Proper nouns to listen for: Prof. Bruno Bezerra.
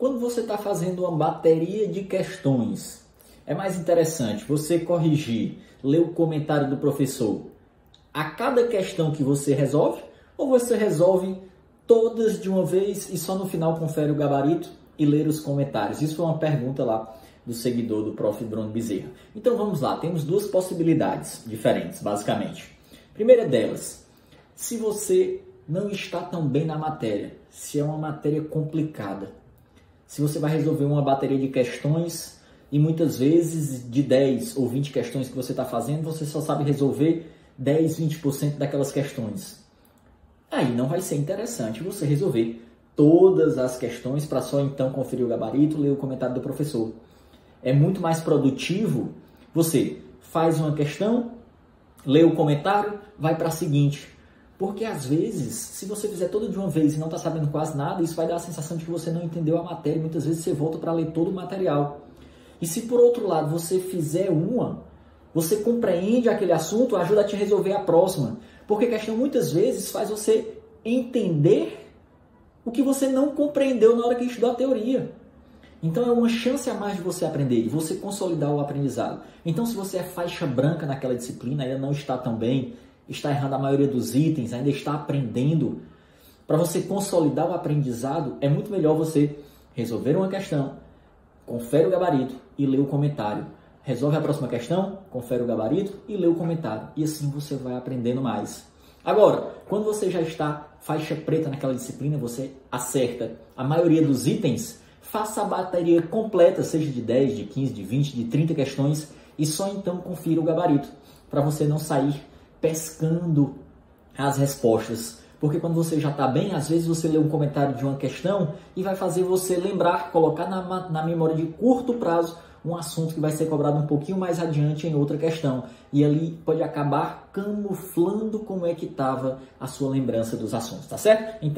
Quando você está fazendo uma bateria de questões, é mais interessante você corrigir, ler o comentário do professor a cada questão que você resolve, ou você resolve todas de uma vez e só no final confere o gabarito e ler os comentários? Isso foi uma pergunta lá do seguidor do Prof. Bruno Bezerra. Então vamos lá, temos duas possibilidades diferentes, basicamente. Primeira delas, se você não está tão bem na matéria, se é uma matéria complicada, se você vai resolver uma bateria de questões e muitas vezes de 10 ou 20 questões que você está fazendo, você só sabe resolver 10, 20% daquelas questões. Aí não vai ser interessante você resolver todas as questões para só então conferir o gabarito, ler o comentário do professor. É muito mais produtivo você faz uma questão, lê o comentário, vai para a seguinte. Porque às vezes, se você fizer toda de uma vez e não está sabendo quase nada, isso vai dar a sensação de que você não entendeu a matéria. Muitas vezes você volta para ler todo o material. E se por outro lado você fizer uma, você compreende aquele assunto, ajuda a te resolver a próxima. Porque a questão muitas vezes faz você entender o que você não compreendeu na hora que estudou a teoria. Então é uma chance a mais de você aprender, de você consolidar o aprendizado. Então se você é faixa branca naquela disciplina, ainda não está tão bem, está errando a maioria dos itens, ainda está aprendendo, para você consolidar o aprendizado, é muito melhor você resolver uma questão, confere o gabarito e lê o comentário. Resolve a próxima questão, confere o gabarito e lê o comentário. E assim você vai aprendendo mais. Agora, quando você já está faixa preta naquela disciplina, você acerta a maioria dos itens, faça a bateria completa, seja de 10, de 15, de 20, de 30 questões, e só então confira o gabarito, para você não sair pescando as respostas. Porque quando você já está bem, às vezes você lê um comentário de uma questão e vai fazer você lembrar, colocar na memória de curto prazo um assunto que vai ser cobrado um pouquinho mais adiante em outra questão. E ali pode acabar camuflando como é que estava a sua lembrança dos assuntos, tá certo? Então